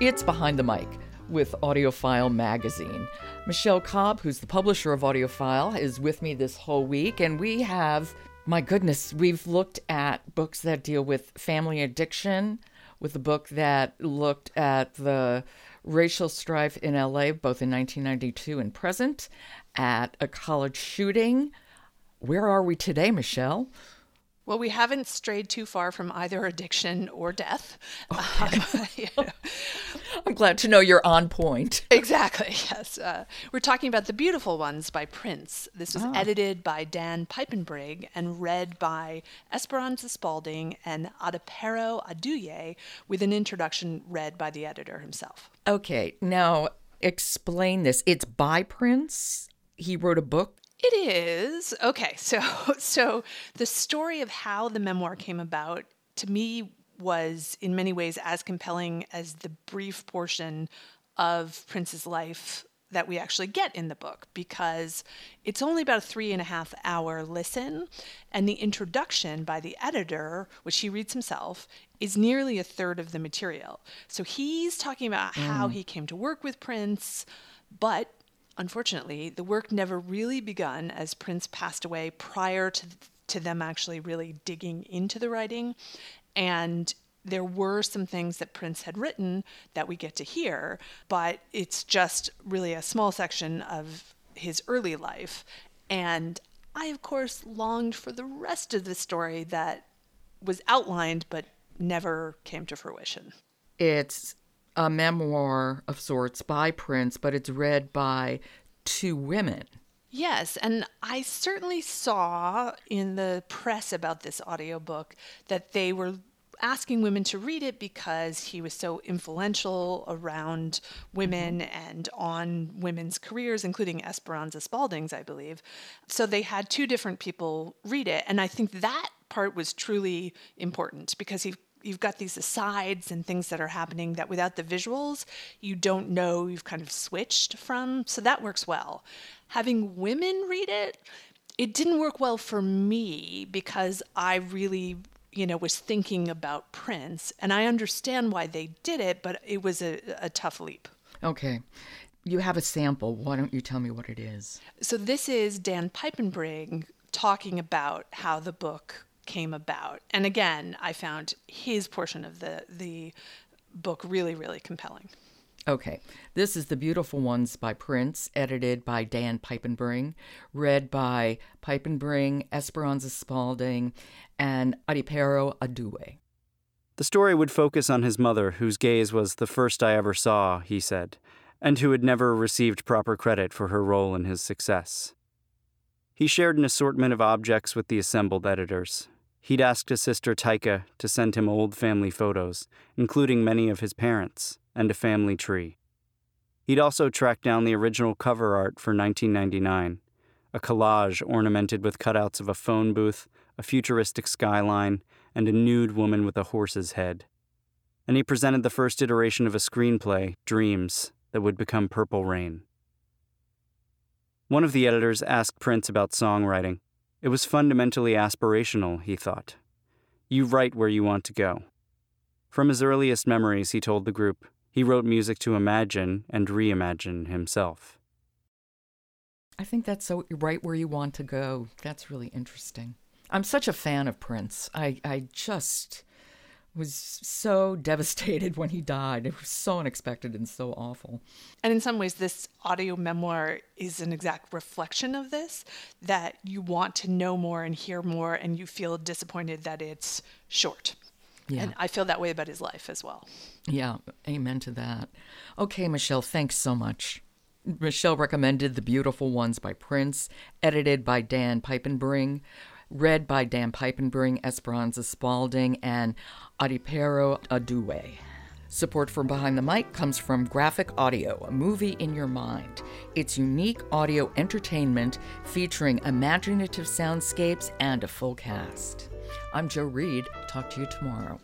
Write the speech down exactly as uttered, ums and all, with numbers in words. It's Behind the Mic with Audiophile Magazine. Michelle Cobb, who's the publisher of Audiophile, is with me this whole week, and we have, my goodness, we've looked at books that deal with family addiction, with a book that looked at the racial strife in L A, both in nineteen ninety-two and present, at a college shooting. Where are we today, Michelle? Well, we haven't strayed too far from either addiction or death. Okay. Um, you know. I'm glad to know you're on point. Exactly, yes. Uh, we're talking about The Beautiful Ones by Prince. This was oh. edited by Dan Piepenbring and read by Esperanza Spalding and Adepero Oduye, with an introduction read by the editor himself. Okay, now explain this. It's by Prince? He wrote a book? It is. Okay, so so the story of how the memoir came about, to me, was in many ways as compelling as the brief portion of Prince's life that we actually get in the book, because it's only about a three and a half hour listen, and the introduction by the editor, which he reads himself, is nearly a third of the material. So he's talking about mm. how he came to work with Prince, but unfortunately, the work never really begun, as Prince passed away prior to, to them actually really digging into the writing. And there were some things that Prince had written that we get to hear, but it's just really a small section of his early life. And I, of course, longed for the rest of the story that was outlined but never came to fruition. It's a memoir of sorts by Prince, but it's read by two women. Yes, and I certainly saw in the press about this audiobook that they were asking women to read it because he was so influential around women and on women's careers, including Esperanza Spalding's, I believe. So they had two different people read it, and I think that part was truly important because he You've got these asides and things that are happening that without the visuals, you don't know you've kind of switched from. So that works well. Having women read it, it didn't work well for me because I really, you know, was thinking about Prince. And I understand why they did it, but it was a, a tough leap. Okay. You have a sample. Why don't you tell me what it is? So this is Dan Piepenbring talking about how the book came about. And again, I found his portion of the the book really, really compelling. Okay. This is The Beautiful Ones by Prince, edited by Dan Piepenbring, read by Piepenbring, Esperanza Spalding, and Adepero Oduye. The story would focus on his mother, whose gaze was the first I ever saw, he said, and who had never received proper credit for her role in his success. He shared an assortment of objects with the assembled editors. He'd asked his sister Tyka to send him old family photos, including many of his parents, and a family tree. He'd also tracked down the original cover art for nineteen ninety-nine, a collage ornamented with cutouts of a phone booth, a futuristic skyline, and a nude woman with a horse's head. And he presented the first iteration of a screenplay, Dreams, that would become Purple Rain. One of the editors asked Prince about songwriting. It was fundamentally aspirational, he thought. You write where you want to go. From his earliest memories, he told the group, he wrote music to imagine and reimagine himself. I think that's so right where you want to go. That's really interesting. I'm such a fan of Prince. I, I just was so devastated when he died. It was so unexpected and so awful. And in some ways, this audio memoir is an exact reflection of this, that you want to know more and hear more, and you feel disappointed that it's short. Yeah. And I feel that way about his life as well. Yeah, amen to that. Okay, Michelle, thanks so much. Michelle recommended The Beautiful Ones by Prince, edited by Dan Piepenbring, read by Dan Piepenbring, Esperanza Spalding, and Adepero Oduye. Support for Behind the Mic comes from Graphic Audio, a movie in your mind. It's unique audio entertainment featuring imaginative soundscapes and a full cast. I'm Joe Reed. Talk to you tomorrow.